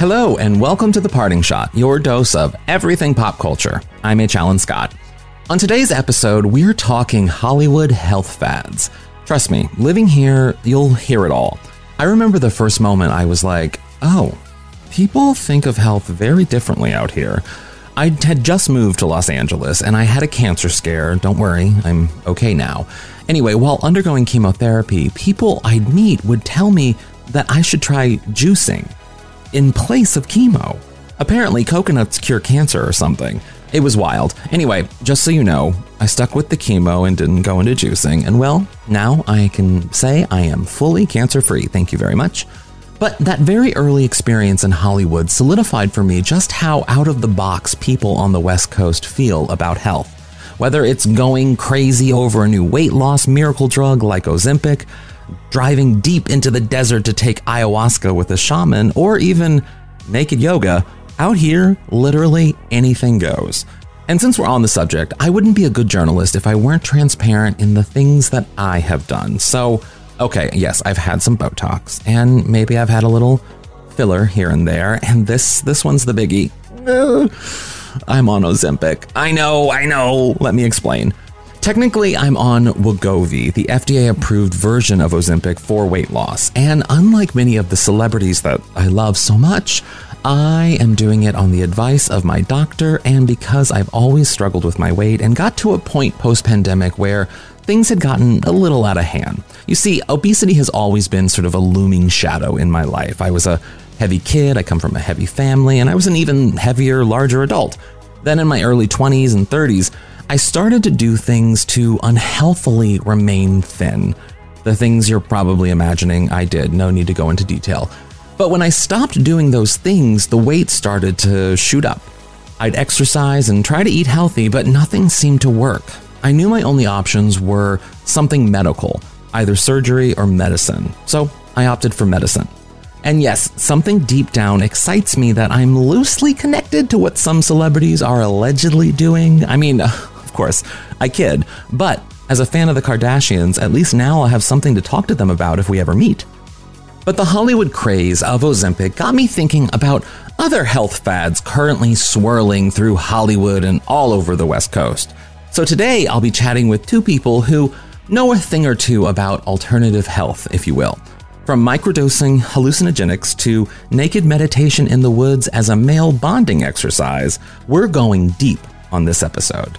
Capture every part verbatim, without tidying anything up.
Hello, and welcome to The Parting Shot, your dose of everything pop culture. I'm H. Alan Scott. On today's episode, we're talking Hollywood health fads. Trust me, living here, you'll hear it all. I remember the first moment I was like, oh, people think of health very differently out here. I had just moved to Los Angeles, and I had a cancer scare. Don't worry, I'm okay now. Anyway, while undergoing chemotherapy, people I'd meet would tell me that I should try juicing in place of chemo. Apparently, coconuts cure cancer or something. It was wild. Anyway, just so you know, I stuck with the chemo and didn't go into juicing. And well, now I can say I am fully cancer-free. Thank you very much. But that very early experience in Hollywood solidified for me just how out-of-the-box people on the West Coast feel about health. Whether it's going crazy over a new weight loss miracle drug like Ozempic, driving deep into the desert to take ayahuasca with a shaman, or even naked yoga, out here, literally anything goes. And since we're on the subject, I wouldn't be a good journalist if I weren't transparent in the things that I have done. So, okay, yes, I've had some Botox, and maybe I've had a little filler here and there, and this, this one's the biggie. I'm on Ozempic. I know, I know. Let me explain. Technically, I'm on Wegovy, the F D A-approved version of Ozempic for weight loss. And unlike many of the celebrities that I love so much, I am doing it on the advice of my doctor and because I've always struggled with my weight and got to a point post-pandemic where things had gotten a little out of hand. You see, obesity has always been sort of a looming shadow in my life. I was a heavy kid, I come from a heavy family, and I was an even heavier, larger adult. Then in my early twenties and thirties, I started to do things to unhealthily remain thin. The things you're probably imagining I did, no need to go into detail. But when I stopped doing those things, the weight started to shoot up. I'd exercise and try to eat healthy, but nothing seemed to work. I knew my only options were something medical, either surgery or medicine. So I opted for medicine. And yes, something deep down excites me that I'm loosely connected to what some celebrities are allegedly doing. I mean, of course, I kid, but as a fan of the Kardashians, at least now I'll have something to talk to them about if we ever meet. But the Hollywood craze of Ozempic got me thinking about other health fads currently swirling through Hollywood and all over the West Coast. So today I'll be chatting with two people who know a thing or two about alternative health, if you will. From microdosing hallucinogenics to naked meditation in the woods as a male bonding exercise, we're going deep on this episode.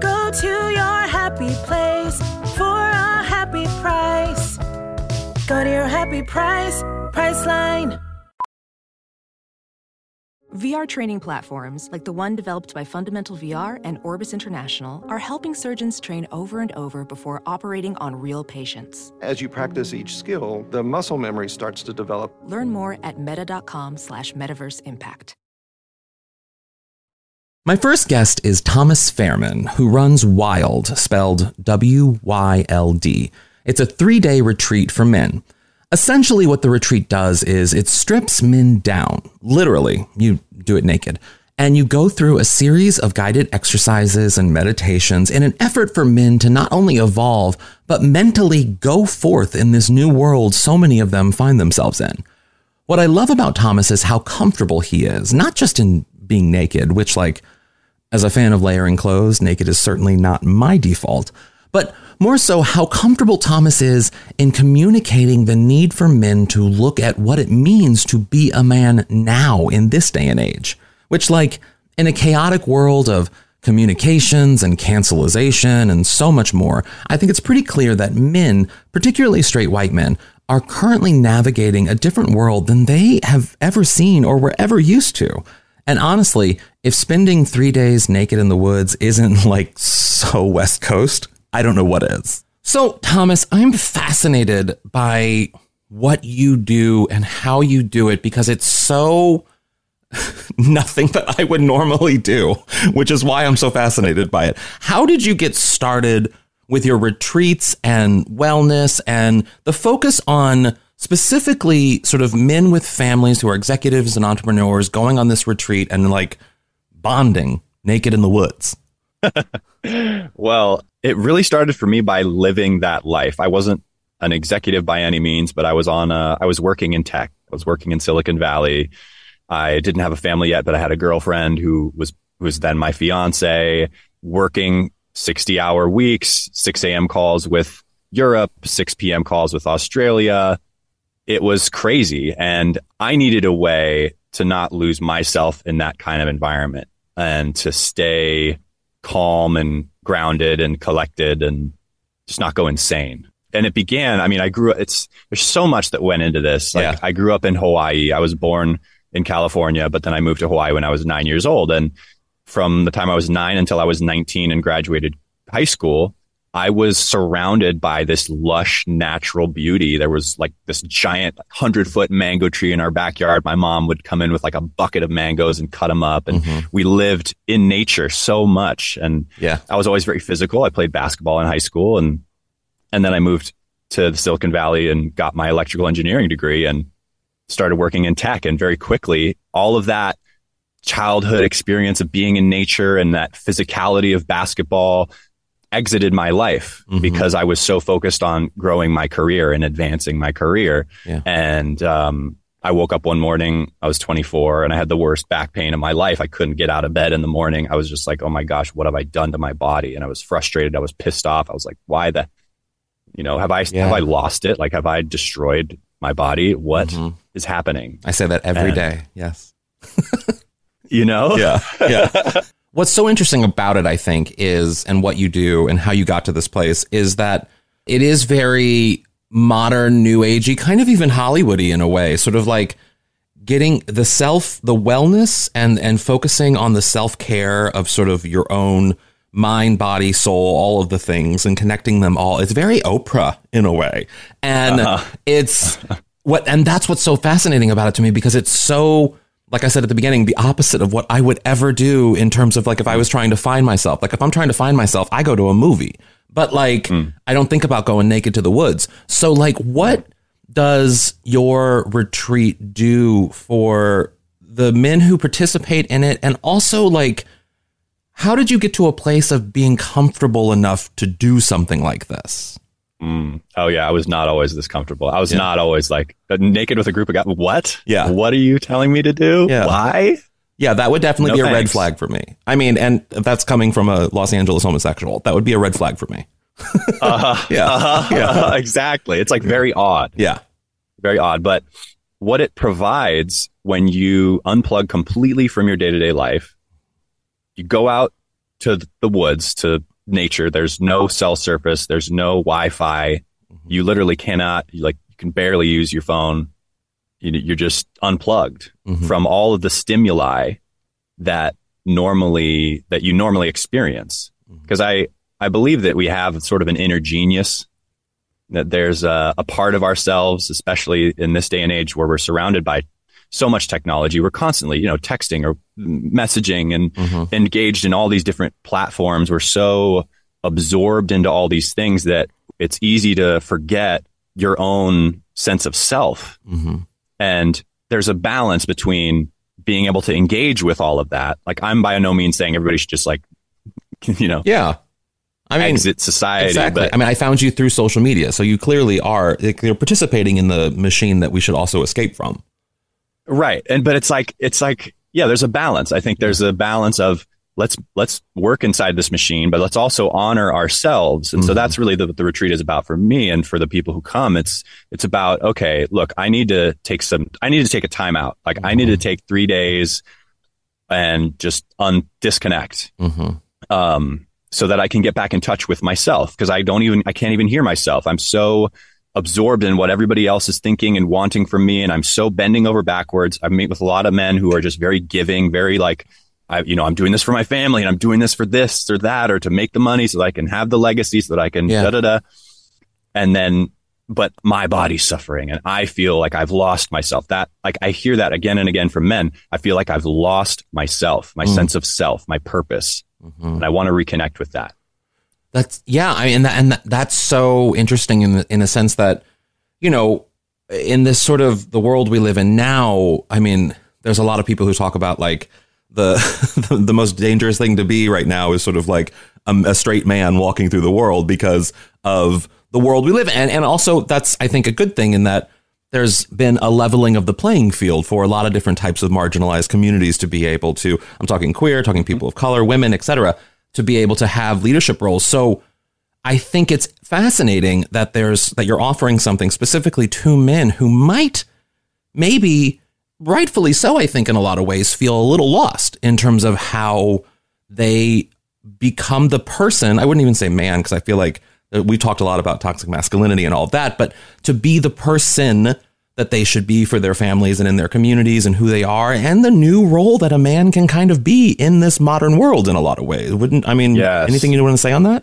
Go to your happy place for a happy price. Go to your happy price, Priceline. V R training platforms, like the one developed by Fundamental V R and Orbis International, are helping surgeons train over and over before operating on real patients. As you practice each skill, the muscle memory starts to develop. Learn more at meta.com slash metaverse impact. My first guest is Thomas Fairman, who runs WYLD, spelled W Y L D. It's a three-day retreat for men. Essentially, what the retreat does is it strips men down. Literally, you do it naked. And you go through a series of guided exercises and meditations in an effort for men to not only evolve, but mentally go forth in this new world so many of them find themselves in. What I love about Thomas is how comfortable he is, not just in being naked, which, like, as a fan of layering clothes, naked is certainly not my default, but more so how comfortable Thomas is in communicating the need for men to look at what it means to be a man now in this day and age, which, like, in a chaotic world of communications and cancelization and so much more, I think it's pretty clear that men, particularly straight white men, are currently navigating a different world than they have ever seen or were ever used to. And honestly, if spending three days naked in the woods isn't, like, so West Coast, I don't know what is. So, Thomas, I'm fascinated by what you do and how you do it, because it's so nothing that I would normally do, which is why I'm so fascinated by it. How did you get started with your retreats and wellness and the focus on specifically sort of men with families who are executives and entrepreneurs going on this retreat and, like, bonding naked in the woods? Well, it really started for me by living that life. I wasn't an executive by any means, but I was on a, I was working in tech. I was working in Silicon Valley. I didn't have a family yet, but I had a girlfriend who was, who was then my fiance, working sixty hour weeks, six a.m. calls with Europe, six p.m. calls with Australia. It was crazy. And I needed a way to not lose myself in that kind of environment and to stay calm and grounded and collected and just not go insane. And it began, I mean, I grew up, it's, there's so much that went into this. Like, yeah. I grew up in Hawaii. I was born in California, but then I moved to Hawaii when I was nine years old. And from the time I was nine until I was nineteen and graduated high school, I was surrounded by this lush, natural beauty. There was, like, this giant hundred-foot mango tree in our backyard. My mom would come in with, like, a bucket of mangoes and cut them up. And mm-hmm. we lived in nature so much. And yeah. I was always very physical. I played basketball in high school. And, and then I moved to the Silicon Valley and got my electrical engineering degree and started working in tech. And very quickly, all of that childhood experience of being in nature and that physicality of basketball exited my life mm-hmm. because I was so focused on growing my career and advancing my career. Yeah. And um, I woke up one morning, I was twenty-four and I had the worst back pain of my life. I couldn't get out of bed in the morning. I was just like, oh my gosh, what have I done to my body? And I was frustrated. I was pissed off. I was like, why the, you know, have I, yeah. have I lost it? Like, have I destroyed my body? What mm-hmm. is happening? I say that every and, day. Yes. You know? Yeah. Yeah. What's so interesting about it, I think, is, and what you do and how you got to this place, is that it is very modern, new agey, kind of even Hollywoody in a way, sort of like getting the self, the wellness and, and focusing on the self-care of sort of your own mind, body, soul, all of the things and connecting them all. It's very Oprah in a way. And uh-huh. it's what, and that's what's so fascinating about it to me, because it's so, like I said at the beginning, the opposite of what I would ever do in terms of, like, if I was trying to find myself. Like, if I'm trying to find myself, I go to a movie. But, like, mm. I don't think about going naked to the woods. So, like, what does your retreat do for the men who participate in it? And also, like, how did you get to a place of being comfortable enough to do something like this? Mm. Oh, yeah. I was not always this comfortable. I was yeah. not always like naked with a group of guys. What? Yeah. What are you telling me to do? Yeah. Why? Yeah, that would definitely no be a thanks. red flag for me. I mean, and that's coming from a Los Angeles homosexual. That would be a red flag for me. uh-huh. Yeah. Uh-huh. yeah. Uh-huh. Exactly. It's like very odd. Yeah. Very odd. But what it provides when you unplug completely from your day-to-day life, you go out to the woods, to nature. There's no cell service. There's no Wi-Fi. You literally cannot, like, you can barely use your phone. You're just unplugged mm-hmm. from all of the stimuli that normally, that you normally experience. Because mm-hmm. I, I believe that we have sort of an inner genius, that there's a, a part of ourselves, especially in this day and age where we're surrounded by so much technology. We're constantly, you know, texting or messaging and mm-hmm. engaged in all these different platforms. We're so absorbed into all these things that it's easy to forget your own sense of self. Mm-hmm. And there's a balance between being able to engage with all of that. Like, I'm by no means saying everybody should just, like, you know, yeah, I mean, exit society. Exactly. But I mean, I found you through social media, so you clearly are, like, you're participating in the machine that we should also escape from. Right. And but it's like it's like, yeah, there's a balance. I think there's a balance of let's let's work inside this machine, but let's also honor ourselves. And mm-hmm. so that's really the, what the retreat is about for me and for the people who come. It's it's about, okay, look, I need to take some, I need to take a time out. Like mm-hmm. I need to take three days and just un disconnect, mm-hmm. um, so that I can get back in touch with myself, because I don't even, I can't even hear myself. I'm so absorbed in what everybody else is thinking and wanting from me, and I'm so bending over backwards. I meet with a lot of men who are just very giving, very like, I, you know, I'm doing this for my family and I'm doing this for this or that, or to make the money so that I can have the legacy, so that I can yeah. da da da. And then, but my body's suffering and I feel like I've lost myself. That, like, I hear that again and again from men. I feel like I've lost myself, my mm. sense of self, my purpose. Mm-hmm. And I want to reconnect with that. That's yeah. I mean, and that, that's so interesting in the, in the sense that, you know, in this sort of the world we live in now, I mean, there's a lot of people who talk about like, The, the most dangerous thing to be right now is sort of like a, a straight man walking through the world because of the world we live in. And, and also that's, I think, a good thing in that there's been a leveling of the playing field for a lot of different types of marginalized communities to be able to, I'm talking queer, talking people of color, women, et cetera, to be able to have leadership roles. So I think it's fascinating that there's, that you're offering something specifically to men who might maybe rightfully so, I think, in a lot of ways, feel a little lost in terms of how they become the person. I wouldn't even say man, because I feel like we talked a lot about toxic masculinity and all of that, but to be the person that they should be for their families and in their communities and who they are, and the new role that a man can kind of be in this modern world in a lot of ways. Wouldn't I mean, yes. Anything you want to say on that?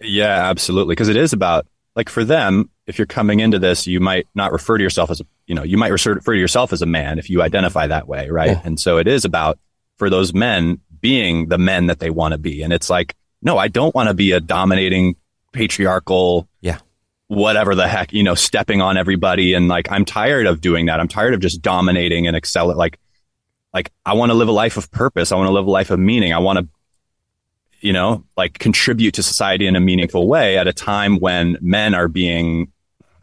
Yeah, absolutely. Because it is about, like, for them, if you're coming into this, you might not refer to yourself as, a, you know, you might refer to yourself as a man if you identify that way. Right. Yeah. And so it is about, for those men, being the men that they want to be. And it's like, no, I don't want to be a dominating patriarchal, yeah, whatever the heck, you know, stepping on everybody. And like, I'm tired of doing that. I'm tired of just dominating and excel at like, like I want to live a life of purpose. I want to live a life of meaning. I want to, you know, like contribute to society in a meaningful way at a time when men are being,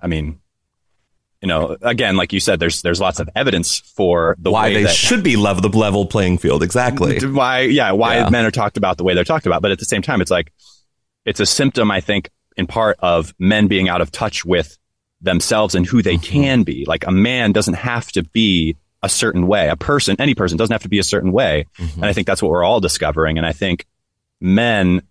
I mean, you know, again, like you said, there's there's lots of evidence for the why way they that, should be level the level playing field. Exactly. Why. Yeah. Why yeah. men are talked about the way they're talked about. But at the same time, it's like it's a symptom, I think, in part of men being out of touch with themselves and who they mm-hmm. can be. Like a man doesn't have to be a certain way. A person, any person doesn't have to be a certain way. Mm-hmm. And I think that's what we're all discovering. And I think men,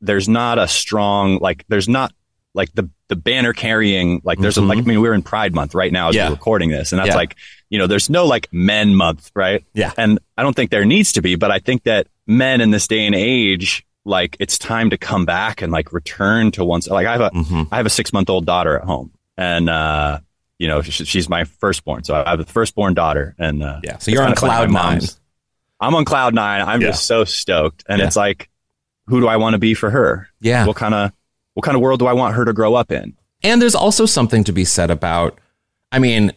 there's not a strong, like, there's not like the the banner carrying, like there's mm-hmm. a, like, I mean, we're in Pride Month right now as yeah. we're recording this, and that's yeah. like, you know, there's no like men month, right? Yeah. And I don't think there needs to be, but I think that men in this day and age, like, it's time to come back and like return to one's, like I have a mm-hmm. I have a six month old daughter at home, and uh you know, she, she's my firstborn, so I have a firstborn daughter, and uh, yeah, so you're on cloud nine. I'm on cloud nine. I'm yeah. just so stoked. And yeah. it's like, who do I want to be for her? Yeah. What kind of what kind of world do I want her to grow up in? And there's also something to be said about, I mean,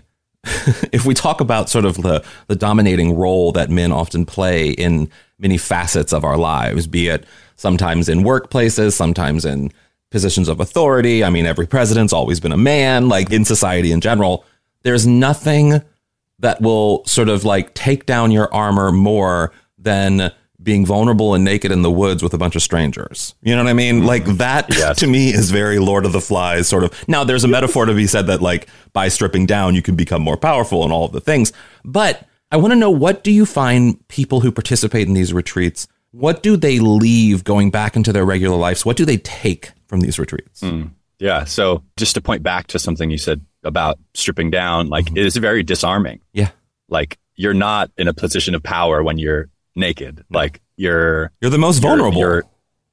if we talk about sort of the, the dominating role that men often play in many facets of our lives, be it sometimes in workplaces, sometimes in positions of authority. I mean, every president's always been a man, like in society in general. There's nothing that will sort of like take down your armor more than being vulnerable and naked in the woods with a bunch of strangers. You know what I mean? Like that yes. to me is very Lord of the Flies sort of. Now there's a metaphor to be said that like by stripping down, you can become more powerful and all of the things. But I want to know, what do you find people who participate in these retreats? What do they leave going back into their regular lives? What do they take from these retreats? Mm. Yeah. So just to point back to something you said about stripping down, like mm-hmm. it is very disarming. Yeah. Like you're not in a position of power when you're naked. No. Like you're, you're the most vulnerable. You're, you're,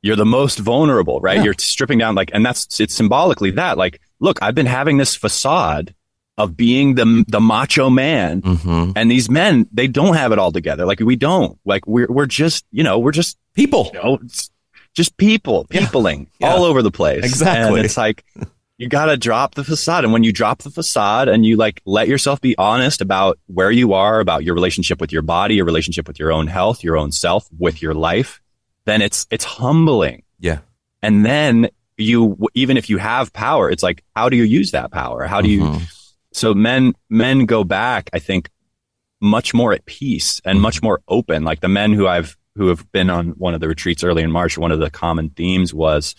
you're the most vulnerable, right? Yeah. You're stripping down, like, and that's, it's symbolically that, like, look, I've been having this facade of being the, the macho man mm-hmm. and these men, they don't have it all together. Like we don't, like we're, we're just, you know, we're just people, you know, just people, peopling yeah. Yeah. all over the place. Exactly. And it's like, you got to drop the facade. And when you drop the facade and you like let yourself be honest about where you are, about your relationship with your body, your relationship with your own health, your own self, with your life, then it's it's humbling. Yeah. And then you, even if you have power, it's like, how do you use that power? How do mm-hmm. you? So men men go back, I think, much more at peace and much more open. Like the men who I've who have been on one of the retreats early in March, one of the common themes was,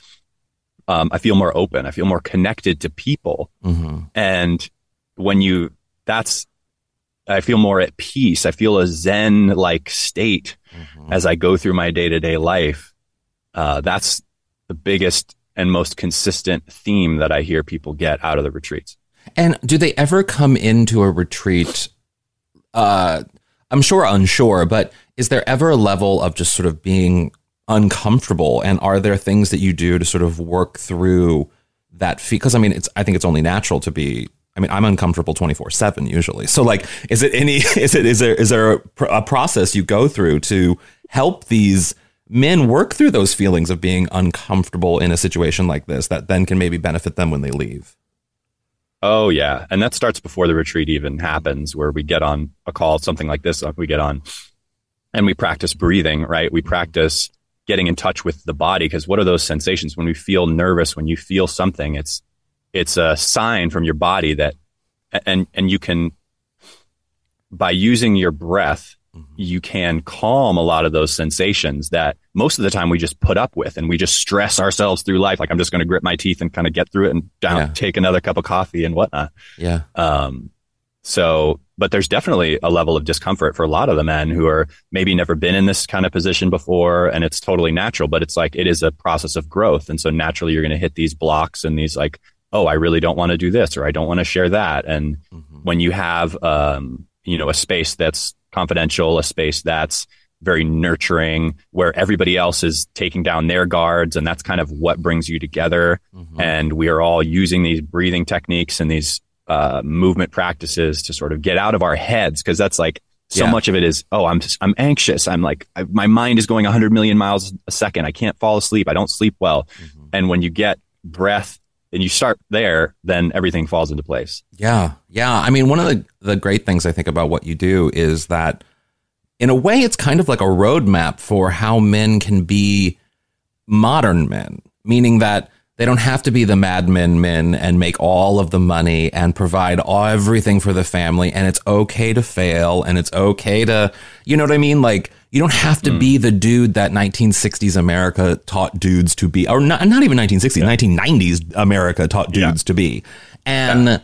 um, I feel more open. I feel more connected to people. Mm-hmm. And when you, that's, I feel more at peace. I feel a Zen like state mm-hmm. as I go through my day to day life. Uh, that's the biggest and most consistent theme that I hear people get out of the retreats. And do they ever come into a retreat? Uh, I'm sure unsure, but is there ever a level of just sort of being uncomfortable? And are there things that you do to sort of work through that? Because I mean, it's, I think it's only natural to be, I mean, I'm uncomfortable twenty-four seven usually. So like, is it any, is it, is there, is there a, a process you go through to help these men work through those feelings of being uncomfortable in a situation like this that then can maybe benefit them when they leave? Oh, yeah. And that starts before the retreat even happens, where we get on a call, something like this, we get on and we practice breathing, right? We practice getting in touch with the body, because what are those sensations? When we feel nervous, when you feel something, it's it's a sign from your body that, and and you can, by using your breath, you can calm a lot of those sensations that most of the time we just put up with, and we just stress ourselves through life. Like, I'm just going to grit my teeth and kind of get through it and down, yeah. take another cup of coffee and whatnot. Yeah. Um, so, but there's definitely a level of discomfort for a lot of the men who are maybe never been in this kind of position before, and it's totally natural, but it's like, it is a process of growth. And so naturally you're going to hit these blocks and these like, oh, I really don't want to do this, or I don't want to share that. And mm-hmm. when you have, um, you know, a space that's confidential, a space that's very nurturing, where everybody else is taking down their guards, and that's kind of what brings you together. Mm-hmm. And we are all using these breathing techniques and these uh, movement practices to sort of get out of our heads, because that's like so yeah. much of it is, oh, I'm I'm anxious. I'm like, I, my mind is going one hundred million miles a second. I can't fall asleep. I don't sleep well. Mm-hmm. And when you get breath and you start there, then everything falls into place. Yeah. Yeah. I mean, one of the, the great things I think about what you do is that in a way, it's kind of like a roadmap for how men can be modern men, meaning that they don't have to be the Mad Men men and make all of the money and provide all, everything for the family. And it's okay to fail. And it's okay to, you know what I mean? Like, you don't have to mm. be the dude that nineteen sixties America taught dudes to be, or not, not even nineteen sixties, yeah. nineteen nineties America taught dudes yeah. to be. And yeah.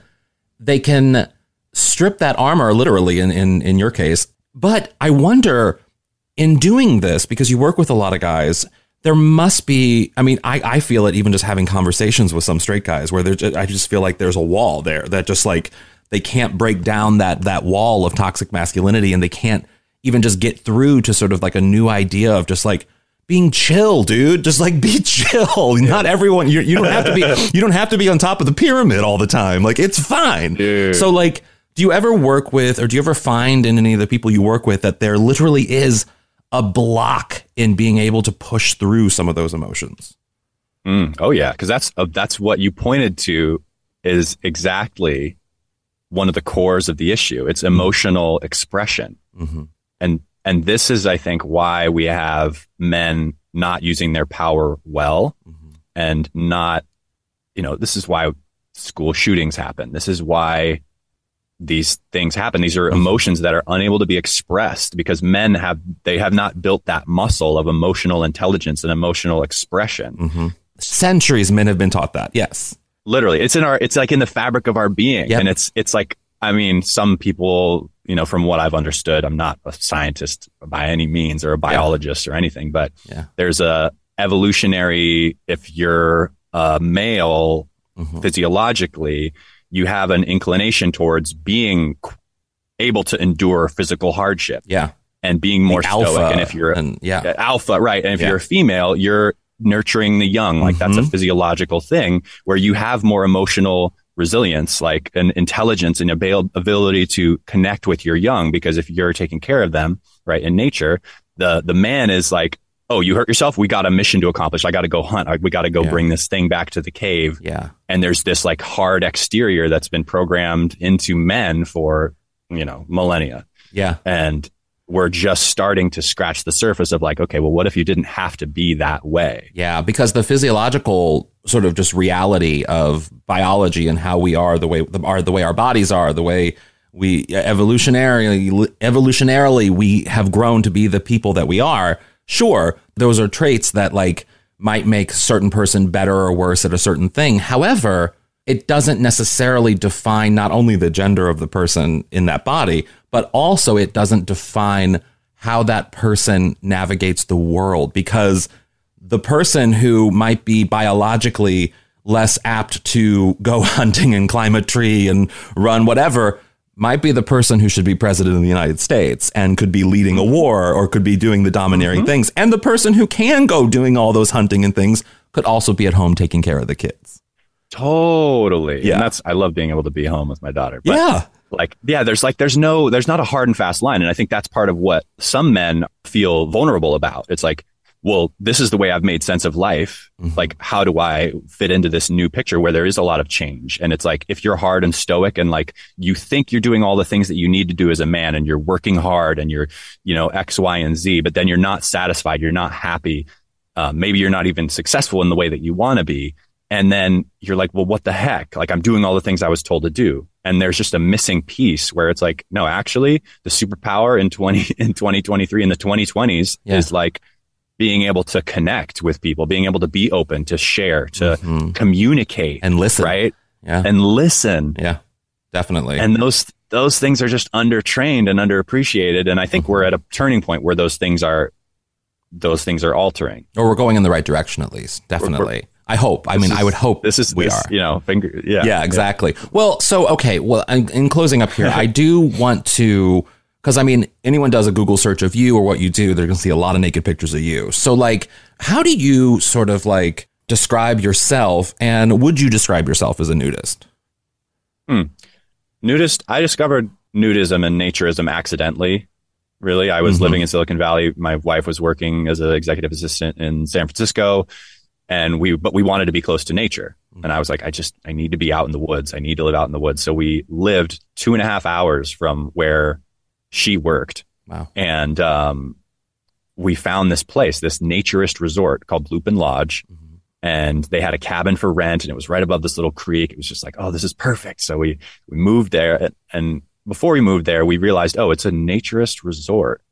they can strip that armor, literally, in, in, in your case. But I wonder, in doing this, because you work with a lot of guys, there must be, I mean, I, I feel it even just having conversations with some straight guys where just, I just feel like there's a wall there that just like, they can't break down that that wall of toxic masculinity, and they can't even just get through to sort of like a new idea of just like being chill, dude, just like be chill. Yeah. Not everyone, you, you don't have to be, you don't have to be on top of the pyramid all the time. Like, it's fine. Dude. So like, do you ever work with, or do you ever find in any of the people you work with that there literally is a block in being able to push through some of those emotions? Mm, oh yeah. Cause that's, uh, that's what you pointed to is exactly one of the cores of the issue. It's emotional expression. Mm-hmm. And and this is, I think, why we have men not using their power well, mm-hmm. and not, you know, this is why school shootings happen. This is why these things happen. These are emotions that are unable to be expressed because men have, they have not built that muscle of emotional intelligence and emotional expression. Mm-hmm. Centuries men have been taught that. Yes. Literally. It's in our, it's like in the fabric of our being. Yep. And it's, it's like, I mean, some people, you know, from what I've understood, I'm not a scientist by any means or a biologist yeah. or anything, but yeah. there's a evolutionary, if you're a male mm-hmm. physiologically, you have an inclination towards being able to endure physical hardship yeah. and being more like stoic. And if you're and, yeah. alpha, right. And if yeah. you're a female, you're nurturing the young. Like mm-hmm. that's a physiological thing where you have more emotional resilience, like an intelligence and ability to connect with your young, because if you're taking care of them, right, in nature, the the man is like, oh, you hurt yourself, we got a mission to accomplish, I got to go hunt, I, we got to go yeah. bring this thing back to the cave. Yeah. And there's this like hard exterior that's been programmed into men for, you know, millennia. Yeah. And we're just starting to scratch the surface of like, okay, well, what if you didn't have to be that way? Yeah, because the physiological sort of just reality of biology and how we are, the way are the way our bodies are, the way we evolutionarily evolutionarily we have grown to be the people that we are, Sure, those are traits that like might make a certain person better or worse at a certain thing. However, it doesn't necessarily define not only the gender of the person in that body, but also it doesn't define how that person navigates the world, because the person who might be biologically less apt to go hunting and climb a tree and run whatever might be the person who should be president of the United States and could be leading a war or could be doing the domineering mm-hmm. things. And the person who can go doing all those hunting and things could also be at home taking care of the kids. Totally. Yeah. And that's, I love being able to be home with my daughter. But yeah. Like, yeah, there's like, there's no, there's not a hard and fast line. And I think that's part of what some men feel vulnerable about. It's like, well, this is the way I've made sense of life. Mm-hmm. Like, how do I fit into this new picture where there is a lot of change? And it's like, if you're hard and stoic and like, you think you're doing all the things that you need to do as a man and you're working hard and you're, you know, X, Y, and Z, but then you're not satisfied. You're not happy. Uh, maybe you're not even successful in the way that you want to be. And then you're like, well, what the heck? Like, I'm doing all the things I was told to do. And there's just a missing piece where it's like, no, actually the superpower in twenty, in twenty twenty-three, in the twenty twenties yeah. is like, being able to connect with people, being able to be open, to share, to mm-hmm. communicate and listen, right? Yeah. And listen. Yeah, definitely. And those, those things are just undertrained and underappreciated. And I think mm-hmm. we're at a turning point where those things are, those things are altering, or we're going in the right direction, at least. Definitely. We're, we're, I hope. I mean, is, I would hope this is, we this, are, you know, finger. Yeah, yeah, exactly. Yeah. Well, so, okay. Well, in, in closing up here, I do want to, because, I mean, anyone does a Google search of you or what you do, they're going to see a lot of naked pictures of you. So, like, how do you sort of, like, describe yourself? And would you describe yourself as a nudist? Hmm. Nudist, I discovered nudism and naturism accidentally, really. I was mm-hmm. living in Silicon Valley. My wife was working as an executive assistant in San Francisco. And we, but we wanted to be close to nature. And I was like, I just, I need to be out in the woods. I need to live out in the woods. So we lived two and a half hours from where she worked. Wow. And um, we found this place, this naturist resort called Lupin Lodge. Mm-hmm. And they had a cabin for rent and it was right above this little creek. It was just like, oh, this is perfect. So we, we moved there. And before we moved there, we realized, oh, it's a naturist resort.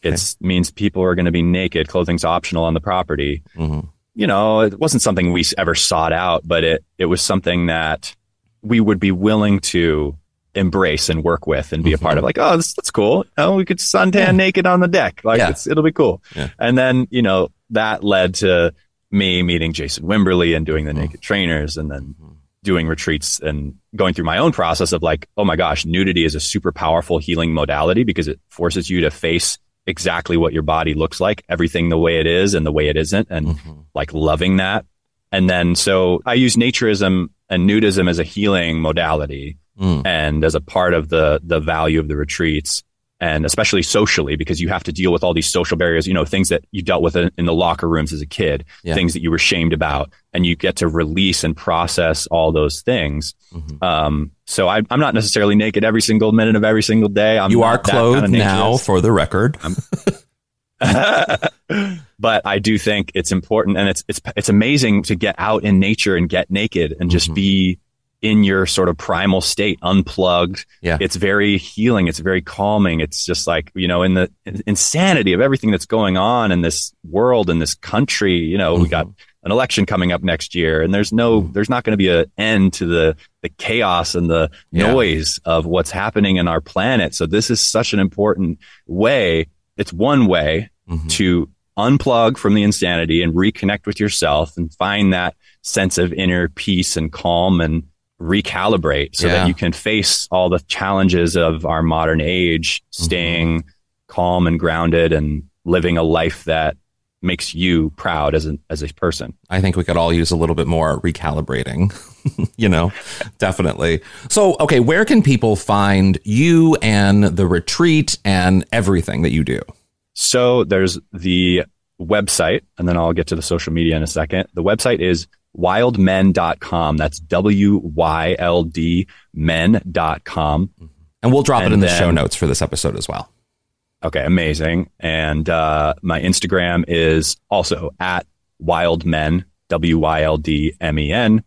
It okay. means people are going to be naked. Clothing's optional on the property. Mm-hmm. You know, it wasn't something we ever sought out, but it, it was something that we would be willing to embrace and work with and be mm-hmm. a part of, like, oh, this, that's cool. Oh, we could suntan yeah. naked on the deck. Like yeah. it's, it'll be cool. Yeah. And then, you know, that led to me meeting Jason Wimberly and doing the mm-hmm. Naked Trainers and then mm-hmm. doing retreats and going through my own process of like, oh my gosh, nudity is a super powerful healing modality because it forces you to face exactly what your body looks like, everything the way it is and the way it isn't, and mm-hmm. like loving that. And then, so I use naturism and nudism as a healing modality. Mm. And as a part of the the value of the retreats, and especially socially, because you have to deal with all these social barriers, you know, things that you dealt with in, in the locker rooms as a kid, yeah. things that you were shamed about, and you get to release and process all those things. Mm-hmm. Um, so I, I'm not necessarily naked every single minute of every single day. I'm you are clothed kind of now, for the record. But I do think it's important, and it's it's it's amazing to get out in nature and get naked and just mm-hmm. be in your sort of primal state, unplugged. Yeah. It's very healing. It's very calming. It's just like, you know, in the insanity of everything that's going on in this world, in this country, you know, mm-hmm. we got an election coming up next year and there's no, mm-hmm. there's not going to be an end to the, the chaos and the yeah. noise of what's happening in our planet. So this is such an important way. It's one way mm-hmm. to unplug from the insanity and reconnect with yourself and find that sense of inner peace and calm and recalibrate so yeah. that you can face all the challenges of our modern age, staying mm-hmm. calm and grounded and living a life that makes you proud as an, as a person. I think we could all use a little bit more recalibrating, you know, definitely. So, okay, where can people find you and the retreat and everything that you do? So there's the website, and then I'll get to the social media in a second. The website is wild men dot com. That's W Y L D men dot com. And we'll drop and it in then, the show notes for this episode as well. Okay, amazing. And uh, my Instagram is also at wildmen, W Y L D M E N,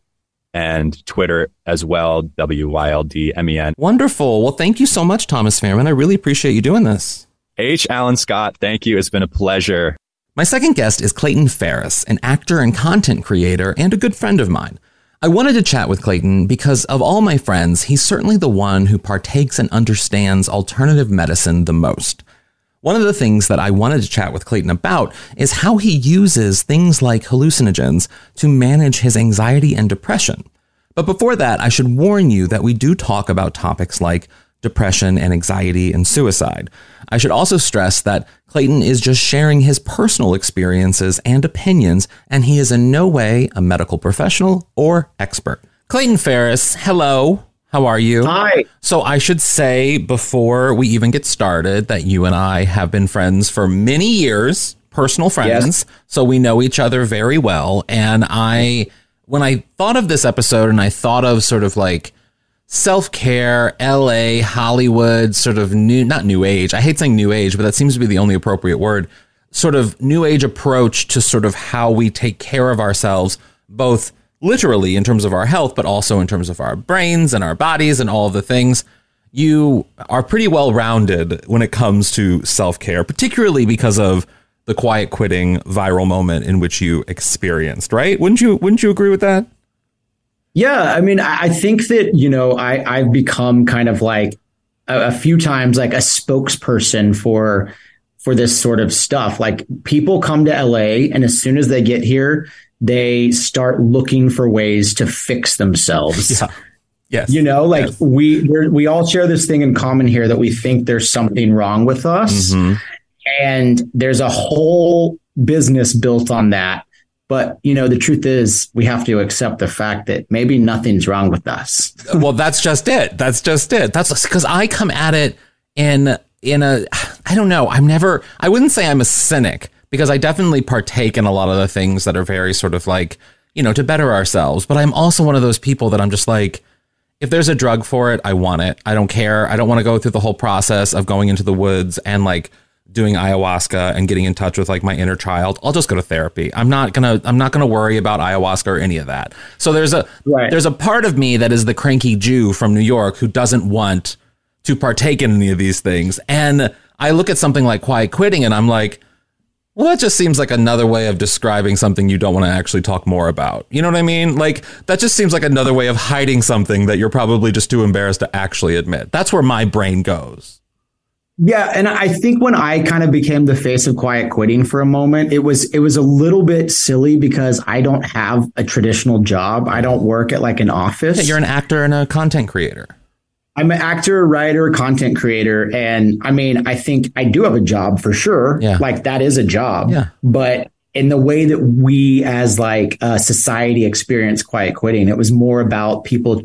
and Twitter as well, W Y L D M E N. Wonderful. Well, thank you so much, Thomas Fairman. I really appreciate you doing this. H. Alan Scott, thank you. It's been a pleasure. My second guest is Clayton Farris, an actor and content creator and a good friend of mine. I wanted to chat with Clayton because of all my friends, he's certainly the one who partakes and understands alternative medicine the most. One of the things that I wanted to chat with Clayton about is how he uses things like hallucinogens to manage his anxiety and depression. But before that, I should warn you that we do talk about topics like depression and anxiety and suicide. I should also stress that Clayton is just sharing his personal experiences and opinions, and he is in no way a medical professional or expert. Clayton Farris, hello. How are you? Hi. So I should say before we even get started that you and I have been friends for many years, personal friends. Yes. So we know each other very well. And I, when I thought of this episode and I thought of sort of like self-care, L A, Hollywood, sort of new, not new age. I hate saying new age, but that seems to be the only appropriate word, sort of new age approach to sort of how we take care of ourselves, both literally in terms of our health, but also in terms of our brains and our bodies and all of the things. You are pretty well-rounded when it comes to self-care, particularly because of the quiet quitting viral moment in which you experienced, right? Wouldn't you, wouldn't you agree with that? Yeah. I mean, I think that, you know, I, I've become kind of like a, a few times like a spokesperson for, for this sort of stuff. Like people come to L A and as soon as they get here, they start looking for ways to fix themselves. Yeah. Yes. You know, like yes. we we're, we all share this thing in common here that we think there's something wrong with us. Mm-hmm. And there's a whole business built on that. But, you know, the truth is we have to accept the fact that maybe nothing's wrong with us. Well, that's just it. That's just it. That's because I come at it in in a I don't know. I'm never I wouldn't say I'm a cynic. Because I definitely partake in a lot of the things that are very sort of like, you know, to better ourselves. But I'm also one of those people that I'm just like, if there's a drug for it, I want it. I don't care. I don't want to go through the whole process of going into the woods and like doing ayahuasca and getting in touch with like my inner child. I'll just go to therapy. I'm not going to I'm not going to worry about ayahuasca or any of that. So there's a right. there's a part of me that is the cranky Jew from New York who doesn't want to partake in any of these things. And I look at something like quiet quitting and I'm like, well, that just seems like another way of describing something you don't want to actually talk more about. You know what I mean? Like, that just seems like another way of hiding something that you're probably just too embarrassed to actually admit. That's where my brain goes. Yeah. And I think when I kind of became the face of quiet quitting for a moment, it was it was a little bit silly because I don't have a traditional job. I don't work at like an office. Yeah, you're an actor and a content creator. I'm an actor, writer, content creator. And I mean, I think I do have a job for sure. Yeah. Like that is a job. Yeah. But in the way that we as like a society experience quiet quitting, it was more about people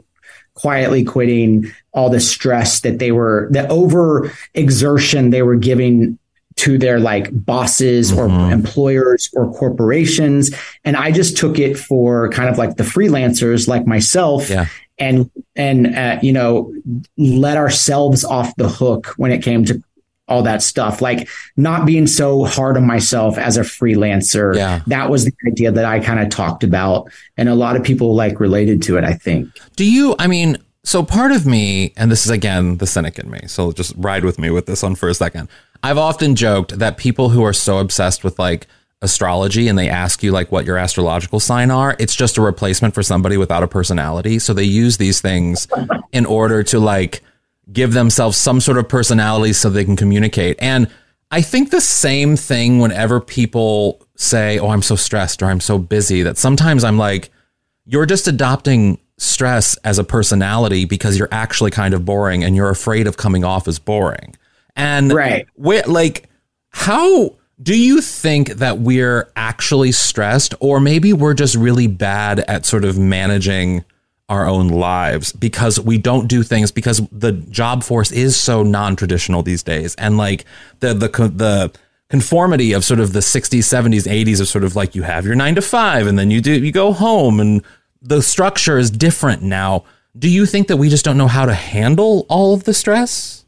quietly quitting all the stress that they were, the over exertion they were giving to their like bosses or mm-hmm. employers or corporations. And I just took it for kind of like the freelancers like myself. Yeah. And, and, uh, you know, let ourselves off the hook when it came to all that stuff, like not being so hard on myself as a freelancer. Yeah. That was the idea that I kind of talked about. And a lot of people like related to it, I think. Do you, I mean, so part of me, and this is again, the cynic in me. So just ride with me with this one for a second. I've often joked that people who are so obsessed with like astrology and they ask you like what your astrological sign are, it's just a replacement for somebody without a personality. So they use these things in order to like give themselves some sort of personality so they can communicate. And I think the same thing whenever people say, oh, I'm so stressed or I'm so busy, that sometimes I'm like, you're just adopting stress as a personality because you're actually kind of boring and you're afraid of coming off as boring. And right. like, how do you think that we're actually stressed, or maybe we're just really bad at sort of managing our own lives because we don't do things because the job force is so non-traditional these days. And like the, the, the conformity of sort of the sixties, seventies, eighties of sort of like you have your nine to five and then you do, you go home and the structure is different now. Do you think that we just don't know how to handle all of the stress?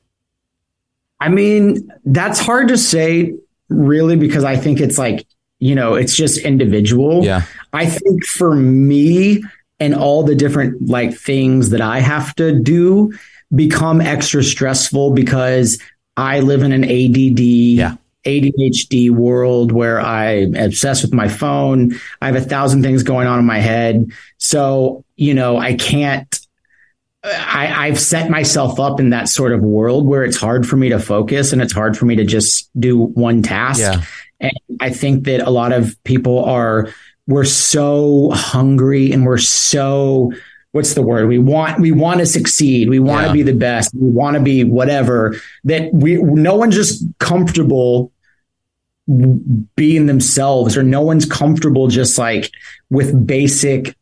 I mean, that's hard to say. Really, because I think it's like, you know, it's just individual. Yeah. I think for me and all the different like things that I have to do become extra stressful because I live in an A D D, yeah. A D H D world where I'm obsessed with my phone. I have a thousand things going on in my head. So, you know, I can't, I, I've set myself up in that sort of world where it's hard for me to focus and it's hard for me to just do one task. Yeah. And I think that a lot of people are, we're so hungry and we're so, what's the word? We want, we want to succeed. We want yeah. to be the best. We want to be whatever, that we, no one's just comfortable being themselves, or no one's comfortable just like with basic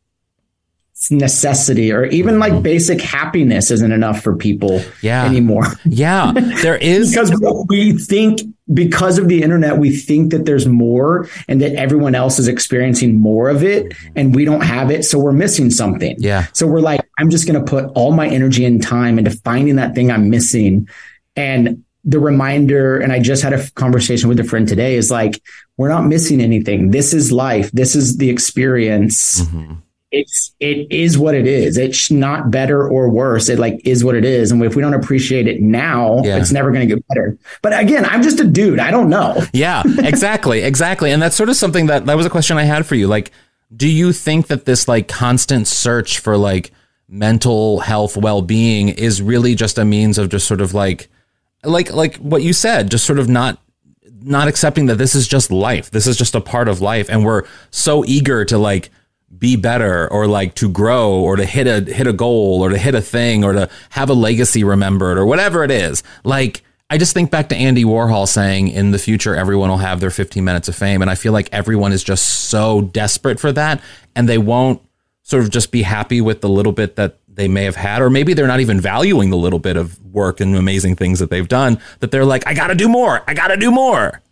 necessity, or even like basic happiness isn't enough for people yeah. anymore. Yeah, there is. Because we think, because of the internet, we think that there's more and that everyone else is experiencing more of it and we don't have it. So we're missing something. Yeah. So we're like, I'm just going to put all my energy and time into finding that thing I'm missing. And the reminder, and I just had a conversation with a friend today, is like, we're not missing anything. This is life. This is the experience. Mm-hmm. It's, it is what it is. It's not better or worse. It like is what it is. And if we don't appreciate it now, yeah. it's never going to get better. But again, I'm just a dude. I don't know. Yeah, exactly. exactly. And that's sort of something that, that was a question I had for you. Like, do you think that this like constant search for like mental health well-being is really just a means of just sort of like, like, like what you said, just sort of not, not accepting that this is just life. This is just a part of life. And we're so eager to like, be better, or like to grow, or to hit a hit a goal, or to hit a thing, or to have a legacy remembered, or whatever it is. Like, I just think back to Andy Warhol saying in the future, everyone will have their fifteen minutes of fame. And I feel like everyone is just so desperate for that. And they won't sort of just be happy with the little bit that they may have had, or maybe they're not even valuing the little bit of work and amazing things that they've done, that they're like, I got to do more. I got to do more.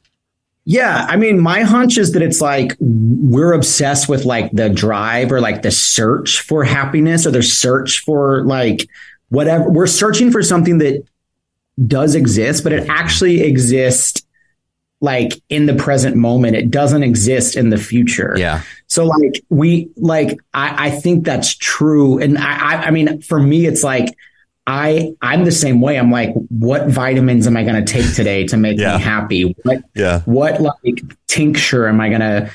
Yeah. I mean, my hunch is that it's like, we're obsessed with like the drive, or like the search for happiness, or the search for like whatever. We're searching for something that does exist, but it actually exists like in the present moment. It doesn't exist in the future. Yeah. So like we, like, I, I think that's true. And I, I, I mean, for me, it's like, I I'm the same way. I'm like, what vitamins am I going to take today to make yeah. me happy? What, yeah. what like tincture am I going to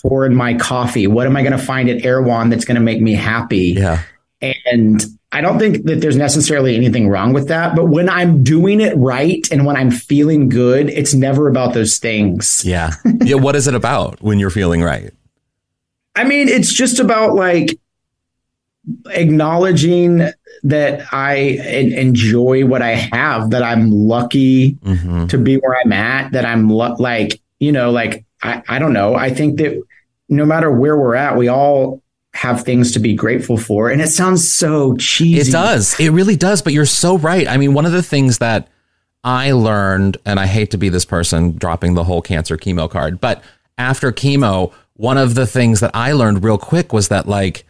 pour in my coffee? What am I going to find at Erewhon that's going to make me happy? Yeah. And I don't think that there's necessarily anything wrong with that. But when I'm doing it right and when I'm feeling good, it's never about those things. Yeah. yeah. What is it about when you're feeling right? I mean, it's just about like acknowledging that I enjoy what I have, that I'm lucky mm-hmm. to be where I'm at, that I'm lo- like, you know, like, I, I don't know. I think that no matter where we're at, we all have things to be grateful for. And it sounds so cheesy. It does. It really does. But you're so right. I mean, one of the things that I learned, and I hate to be this person dropping the whole cancer chemo card, but after chemo, one of the things that I learned real quick was that like,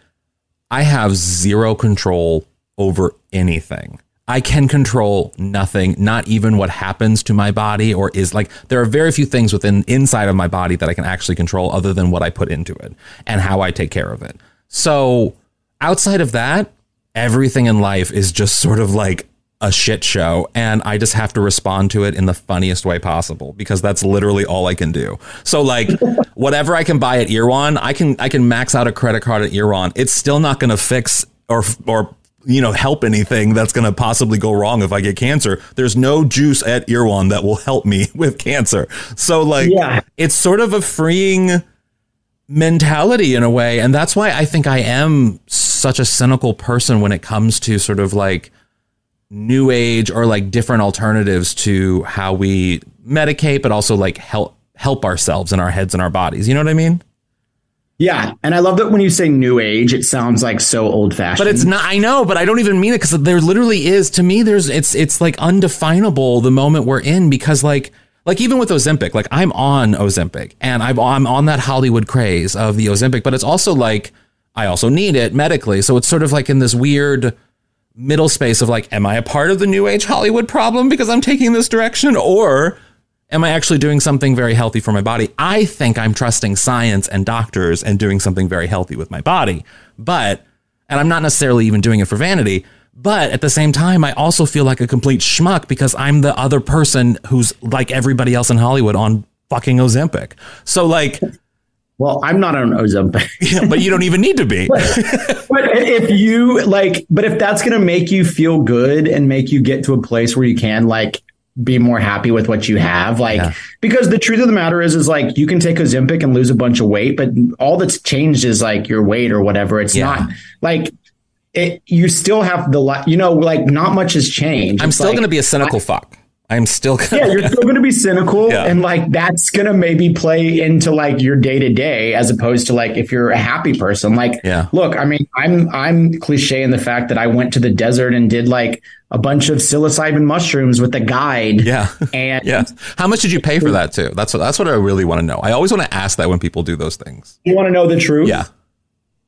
I have zero control over anything. I can control nothing, not even what happens to my body, or is like, there are very few things within inside of my body that I can actually control other than what I put into it and how I take care of it. So outside of that, everything in life is just sort of like a shit show. And I just have to respond to it in the funniest way possible, because that's literally all I can do. So like whatever I can buy at Erewhon, I can, I can max out a credit card at Erewhon. It's still not going to fix or, or, you know, help anything that's going to possibly go wrong. If I get cancer, there's no juice at Erewhon that will help me with cancer. So like, yeah. it's sort of a freeing mentality in a way. And that's why I think I am such a cynical person when it comes to sort of like new age or like different alternatives to how we medicate, but also like help help ourselves in our heads and our bodies. You know what I mean? Yeah. And I love that when you say new age, it sounds like so old fashioned, but it's not. I know, but I don't even mean it, because there literally is, to me, there's it's it's like undefinable the moment we're in, because like like even with Ozempic, like I'm on Ozempic and I'm I'm on that Hollywood craze of the Ozempic, but it's also like I also need it medically. So it's sort of like in this weird middle space of like, am I a part of the new age Hollywood problem because I'm taking this direction, or am I actually doing something very healthy for my body? I think I'm trusting science and doctors and doing something very healthy with my body, but, and I'm not necessarily even doing it for vanity, But at the same time, I also feel like a complete schmuck because I'm the other person who's like everybody else in Hollywood on fucking Ozempic. So like, well, I'm not on Ozempic. Yeah, but you don't even need to be. but, but if you like, but if that's going to make you feel good and make you get to a place where you can like be more happy with what you have, like, yeah. because the truth of the matter is, is like, you can take Ozempic and lose a bunch of weight, but all that's changed is like your weight or whatever. It's yeah. not like, It, you still have the, you know, like not much has changed. I'm it's still like, going to be a cynical I, fuck. I'm still. Gonna, yeah, you're still going to be cynical. Yeah. And like, that's going to maybe play into like your day to day as opposed to like, if you're a happy person, like, yeah. look, I mean, I'm, I'm cliche in the fact that I went to the desert and did like a bunch of psilocybin mushrooms with a guide. Yeah. And yeah. how much did you pay for that too? That's what, that's what I really want to know. I always want to ask that when people do those things. You want to know the truth? Yeah.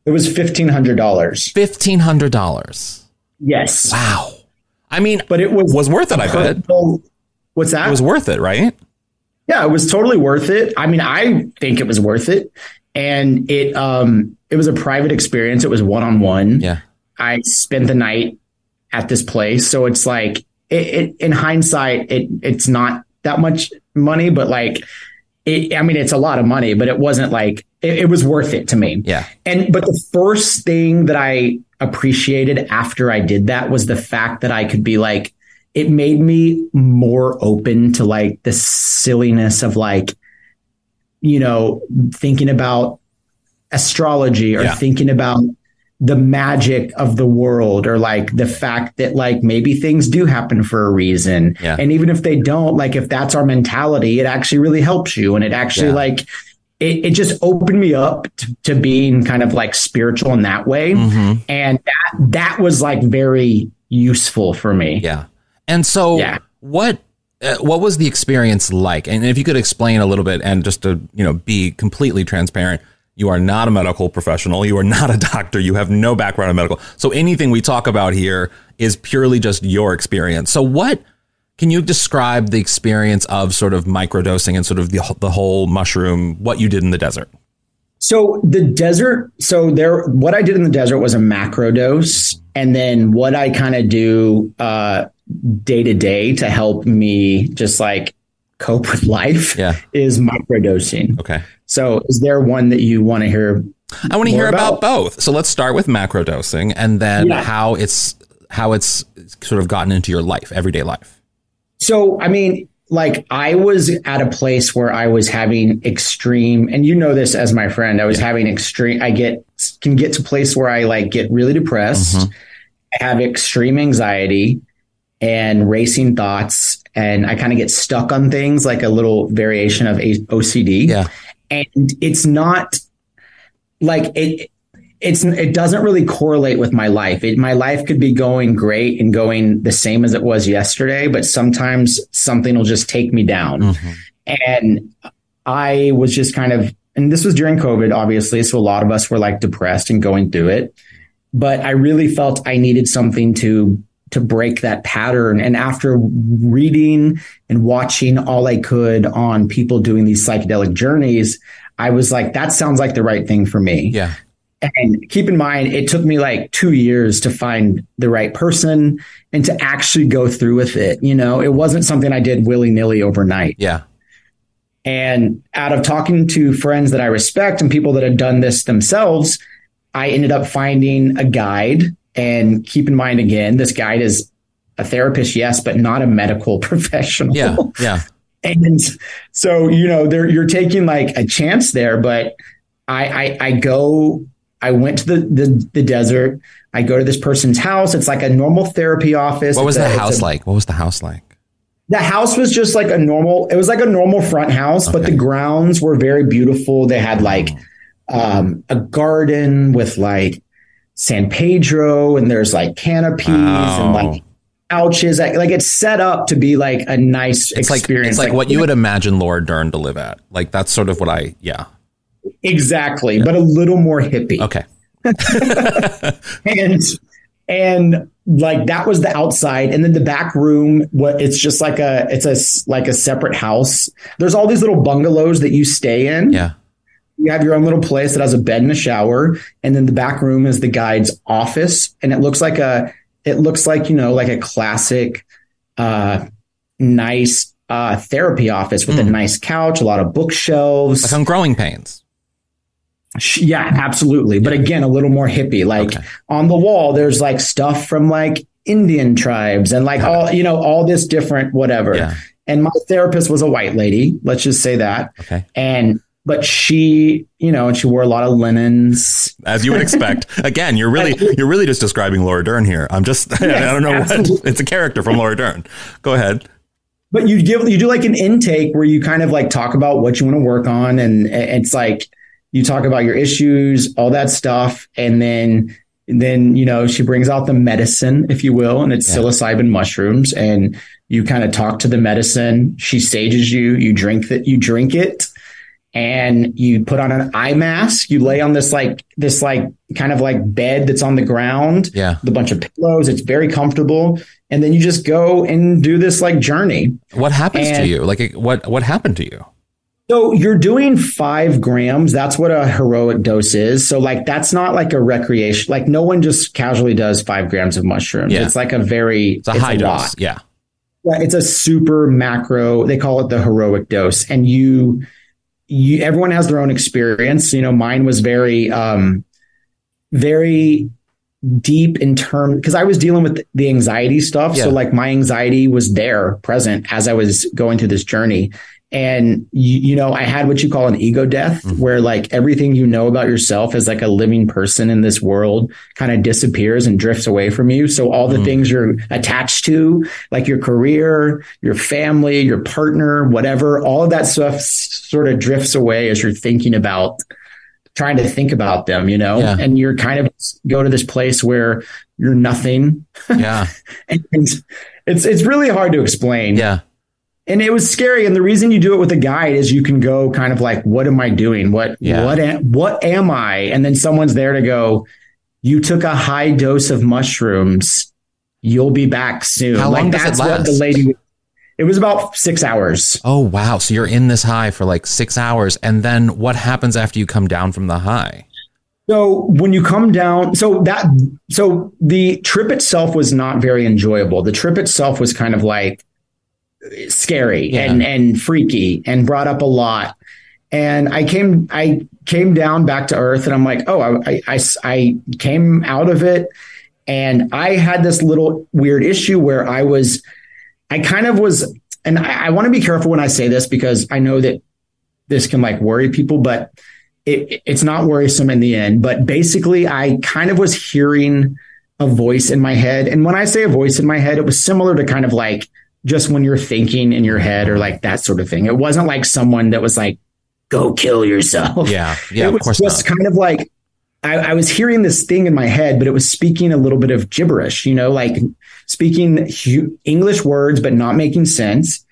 It was fifteen hundred dollars. Fifteen hundred dollars. Yes. Wow. I mean, but it was was worth it. I bet. What's that? It was worth it, right? Yeah, it was totally worth it. I mean, I think it was worth it, and it um it was a private experience. It was one on one. Yeah. I spent the night at this place, so it's like it, it in hindsight, it it's not that much money, but like. It, I mean, it's a lot of money, but it wasn't like it, it was worth it to me. Yeah. And but the first thing that I appreciated after I did that was the fact that I could be like, it made me more open to like the silliness of like, you know, thinking about astrology or yeah. thinking about the magic of the world or like the fact that like maybe things do happen for a reason. Yeah. And even if they don't, like if that's our mentality, it actually really helps you. And it actually yeah. like it, it just opened me up to, to being kind of like spiritual in that way. Mm-hmm. And that, that was like very useful for me. Yeah. And so yeah. what uh, what was the experience like? And if you could explain a little bit and just to, you know, be completely transparent. You are not a medical professional. You are not a doctor. You have no background in medical. So anything we talk about here is purely just your experience. So what can you describe the experience of sort of microdosing and sort of the, the whole mushroom, what you did in the desert? So the desert. So there, what I did in the desert was a macro dose. And then what I kind of do uh, day to day to help me just like cope with life yeah. is microdosing. Okay. So is there one that you want to hear? I want to hear about? about both. So let's start with macrodosing and then yeah. how it's how it's sort of gotten into your life, everyday life. So, I mean, like I was at a place where I was having extreme, and you know this as my friend, I was yeah. having extreme, I get can get to a place where I like get really depressed, mm-hmm. I have extreme anxiety and racing thoughts. And I kind of get stuck on things like a little variation of O C D. Yeah. And it's not like it, it's, it doesn't really correlate with my life. It, my life could be going great and going the same as it was yesterday, but sometimes something will just take me down. Mm-hmm. And I was just kind of, and this was during COVID, obviously. So a lot of us were like depressed and going through it, but I really felt I needed something to to break that pattern. And after reading and watching all I could on people doing these psychedelic journeys, I was like, that sounds like the right thing for me. Yeah. And keep in mind, it took me like two years to find the right person and to actually go through with it. You know, it wasn't something I did willy-nilly overnight. Yeah. And out of talking to friends that I respect and people that had done this themselves, I ended up finding a guide. And keep in mind, again, this guide is a therapist, yes, but not a medical professional. Yeah, yeah. And so, you know, there you're taking like a chance there. But I, I, I go, I went to the, the the desert. I go to this person's house. It's like a normal therapy office. What was the, the house a, like? What was the house like? The house was just like a normal. It was like a normal front house, okay. but the grounds were very beautiful. They had like um, a garden with like. San Pedro, and there's like canopies wow. and like couches. Like it's set up to be like a nice it's experience. Like, it's like, like what you would imagine Laura Dern to live at. Like that's sort of what I, yeah. Exactly. Yeah. But a little more hippie. Okay. and, and like that was the outside. And then the back room, what it's just like a, it's a, like a separate house. There's all these little bungalows that you stay in. Yeah. You have your own little place that has a bed and a shower. And then the back room is the guide's office. And it looks like a it looks like, you know, like a classic, uh, nice uh, therapy office with mm. a nice couch, a lot of bookshelves. Like on Growing Pains. Yeah, absolutely. But again, a little more hippie. Like okay. on the wall, there's like stuff from like Indian tribes and like Got all, it. you know, all this different whatever. Yeah. And my therapist was a white lady. Let's just say that. Okay. And but she, you know, and she wore a lot of linens, as you would expect. Again, you're really you're really just describing Laura Dern here. I'm just yes, I don't know absolutely. what it's a character from Laura Dern. Go ahead. But you give you do like an intake where you kind of like talk about what you want to work on, and it's like you talk about your issues, all that stuff, and then then you know she brings out the medicine, if you will, and it's yeah. psilocybin mushrooms, and you kind of talk to the medicine. She sages you. You drink that. You drink it. And you put on an eye mask, you lay on this like this like kind of like bed that's on the ground, yeah, with a bunch of pillows. It's very comfortable. And then you just go and do this like journey. What happens and to you? Like what what happened to you? So you're doing five grams. That's what a heroic dose is. So like that's not like a recreation. Like no one just casually does five grams of mushrooms. Yeah. It's like a very it's a it's high a dose. Lot. Yeah. Yeah. It's a super macro. They call it the heroic dose. And you You, everyone has their own experience. You know, mine was very, um, very deep in terms, because I was dealing with the anxiety stuff. Yeah. So like my anxiety was there present as I was going through this journey. And, you, you know, I had what you call an ego death, mm-hmm. where like everything you know about yourself as like a living person in this world kind of disappears and drifts away from you. So all the mm-hmm. things you're attached to, like your career, your family, your partner, whatever, all of that stuff sort of drifts away as you're thinking about trying to think about them, you know, yeah. and you're kind of go to this place where you're nothing. Yeah. and it's, it's really hard to explain. Yeah. And it was scary. And the reason you do it with a guide is you can go kind of like, what am I doing? What, yeah. what, am, what am I? And then someone's there to go, you took a high dose of mushrooms. You'll be back soon. How like long does that's it last? What the lady, it was about six hours. Oh, wow. So you're in this high for like six hours. And then what happens after you come down from the high? So when you come down, so that, so the trip itself was not very enjoyable. The trip itself was kind of like, scary yeah. and and freaky and brought up a lot. And I came I came down back to earth, and I'm like, oh, I I, I came out of it, and I had this little weird issue where I was I kind of was and I, I want to be careful when I say this, because I know that this can like worry people, but it it's not worrisome in the end. But basically, I kind of was hearing a voice in my head. And when I say a voice in my head, it was similar to kind of like just when you're thinking in your head or like that sort of thing. It wasn't like someone that was like, go kill yourself. Yeah. Yeah. It was of course just not. kind of like, I, I was hearing this thing in my head, but it was speaking a little bit of gibberish, you know, like speaking hu- English words, but not making sense.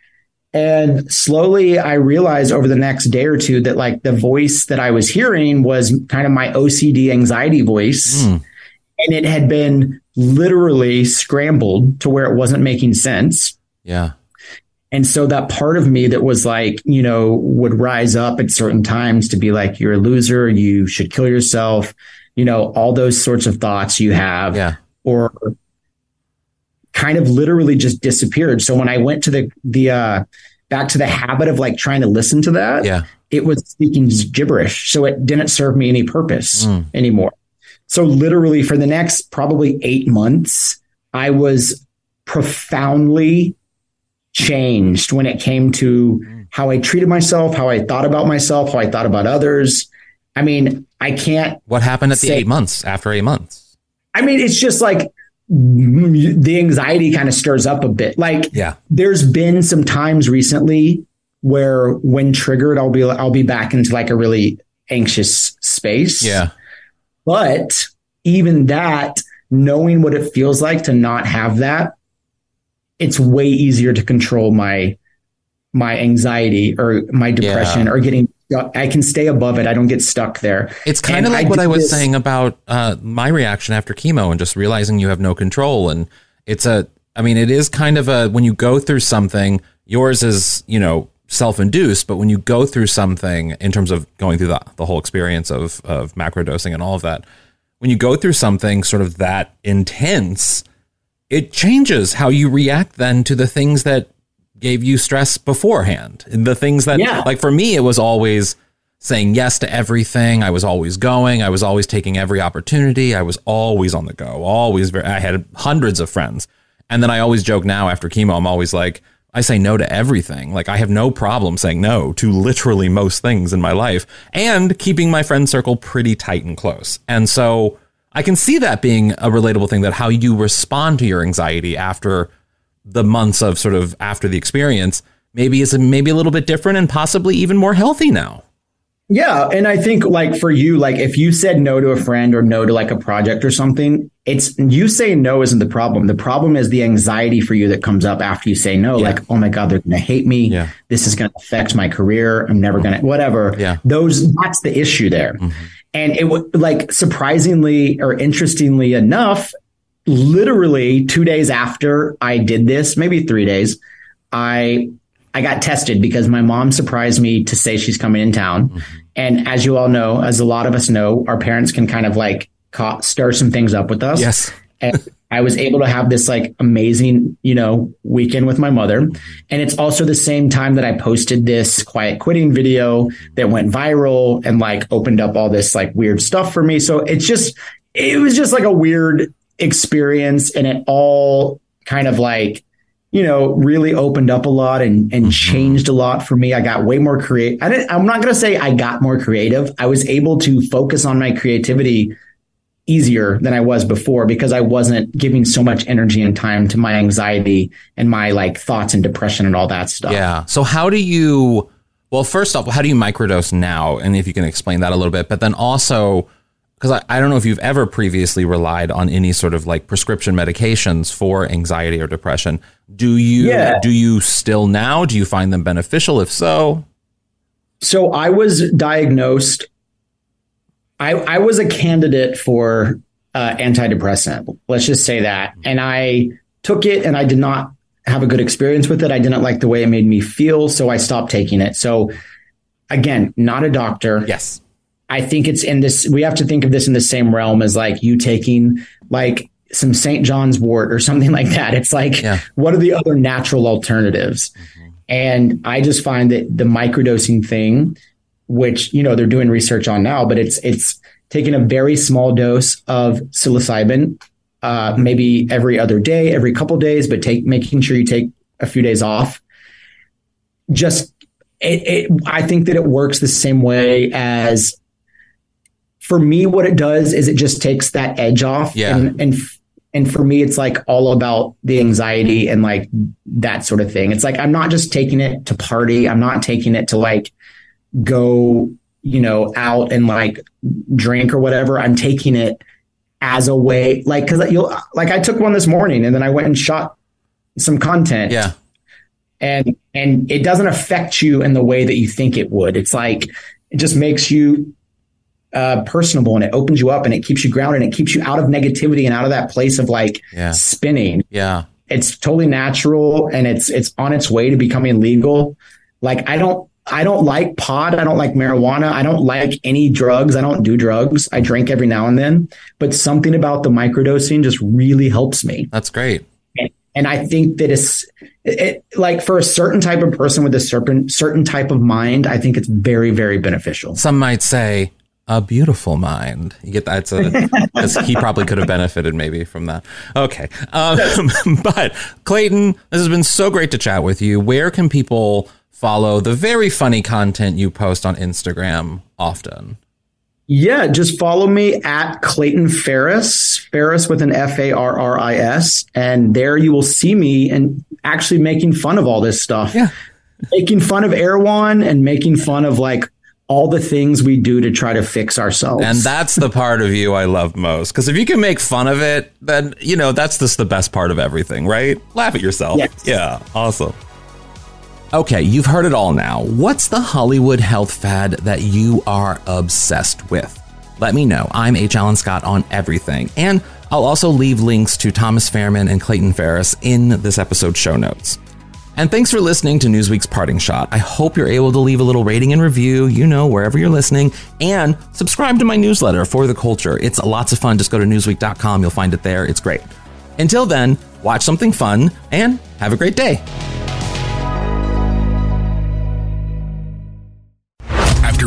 And slowly I realized over the next day or two that like the voice that I was hearing was kind of my O C D anxiety voice. Mm. And it had been literally scrambled to where it wasn't making sense. Yeah. And so that part of me that was like, you know, would rise up at certain times to be like, you're a loser, you should kill yourself, you know, all those sorts of thoughts you have, yeah. or kind of literally just disappeared. So when I went to the, the, uh, back to the habit of like trying to listen to that, yeah. it was speaking gibberish. So it didn't serve me any purpose mm. anymore. So literally for the next probably eight months, I was profoundly changed when it came to how I treated myself, how I thought about myself, how I thought about others. I mean, I can't. What happened at say, the eight months after eight months? I mean, it's just like the anxiety kind of stirs up a bit. Like, yeah. there's been some times recently where when triggered, I'll be I'll be back into like a really anxious space. Yeah. But even that, knowing what it feels like to not have that, it's way easier to control my my anxiety or my depression yeah. or getting. I can stay above it. I don't get stuck there. It's kind of like I what I was this. saying about uh, my reaction after chemo and just realizing you have no control. And it's a I mean, it is kind of a when you go through something, yours is, you know, self-induced. But when you go through something in terms of going through the, the whole experience of of macrodosing and all of that, when you go through something sort of that intense, it changes how you react then to the things that gave you stress beforehand. The things that, yeah. like for me, it was always saying yes to everything. I was always going. I was always taking every opportunity. I was always on the go. Always. Very, I had hundreds of friends. And then I always joke now after chemo, I'm always like, I say no to everything. Like I have no problem saying no to literally most things in my life and keeping my friend circle pretty tight and close. And so I can see that being a relatable thing, that how you respond to your anxiety after the months of sort of after the experience, maybe is maybe a little bit different and possibly even more healthy now. Yeah. And I think like for you, like if you said no to a friend or no to like a project or something, it's you saying no isn't the problem. The problem is the anxiety for you that comes up after you say no, yeah. like, oh my God, they're going to hate me. Yeah. This is going to affect my career. I'm never going to whatever. Yeah. Those that's the issue there. Mm-hmm. And it would like surprisingly or interestingly enough, literally two days after I did this, maybe three days, I I got tested because my mom surprised me to say she's coming in town. Mm-hmm. And as you all know, as a lot of us know, our parents can kind of like ca- stir some things up with us. Yes. And I was able to have this like amazing, you know, weekend with my mother. And it's also the same time that I posted this quiet quitting video that went viral and like opened up all this like weird stuff for me. So it's just, it was just like a weird experience, and it all kind of like, you know, really opened up a lot and, and changed a lot for me. I got way more creative. I didn't, I'm not going to say I got more creative. I was able to focus on my creativity easier than I was before because I wasn't giving so much energy and time to my anxiety and my like thoughts and depression and all that stuff. Yeah. So how do you, well, first off, how do you microdose now? And if you can explain that a little bit, but then also, because I, I don't know if you've ever previously relied on any sort of like prescription medications for anxiety or depression. Do you, yeah. do you still now? Do you find them beneficial? If so? So I was diagnosed. I, I was a candidate for uh, antidepressant. Let's just say that. And I took it and I did not have a good experience with it. I didn't like the way it made me feel. So I stopped taking it. So again, not a doctor. Yes. I think it's in this, we have to think of this in the same realm as like you taking like some Saint John's wort or something like that. It's like, yeah. what are the other natural alternatives? Mm-hmm. And I just find that the microdosing thing, which, you know, they're doing research on now, but it's, it's taking a very small dose of psilocybin, uh, maybe every other day, every couple of days, but take, making sure you take a few days off. Just, it, it, I think that it works the same way as, for me, what it does is it just takes that edge off. Yeah. And, and, and for me, it's like all about the anxiety and like that sort of thing. It's like, I'm not just taking it to party. I'm not taking it to like go, you know, out and like drink or whatever. I'm taking it as a way, like, cause you'll, like I took one this morning and then I went and shot some content. Yeah. And, and it doesn't affect you in the way that you think it would. It's like, it just makes you uh personable, and it opens you up and it keeps you grounded and it keeps you out of negativity and out of that place of like yeah. spinning. Yeah. It's totally natural, and it's it's on its way to becoming legal. Like I don't I don't like pot, I don't like marijuana, I don't like any drugs, I don't do drugs. I drink every now and then, but something about the microdosing just really helps me. That's great. And, and I think that it's it, like for a certain type of person with a certain certain type of mind, I think it's very, very beneficial. Some might say a beautiful mind. You get that? It's a, he probably could have benefited maybe from that. Okay. Um, but Clayton, this has been so great to chat with you. Where can people follow the very funny content you post on Instagram often? Yeah. Just follow me at Clayton Farris, Farris with an F A R R I S. And there you will see me and actually making fun of all this stuff, yeah. making fun of Erewhon and making fun of like, all the things we do to try to fix ourselves. And that's the part of you I love most. Because if you can make fun of it, then, you know, that's just the best part of everything, right? Laugh at yourself. Yes. Yeah. Awesome. Okay. You've heard it all now. What's the Hollywood health fad that you are obsessed with? Let me know. I'm H. Alan Scott on everything. And I'll also leave links to Thomas Fairman and Clayton Farris in this episode's show notes. And thanks for listening to Newsweek's Parting Shot. I hope you're able to leave a little rating and review, you know, wherever you're listening, and subscribe to my newsletter, For the Culture. It's lots of fun. Just go to newsweek dot com. You'll find it there. It's great. Until then, watch something fun, and have a great day. After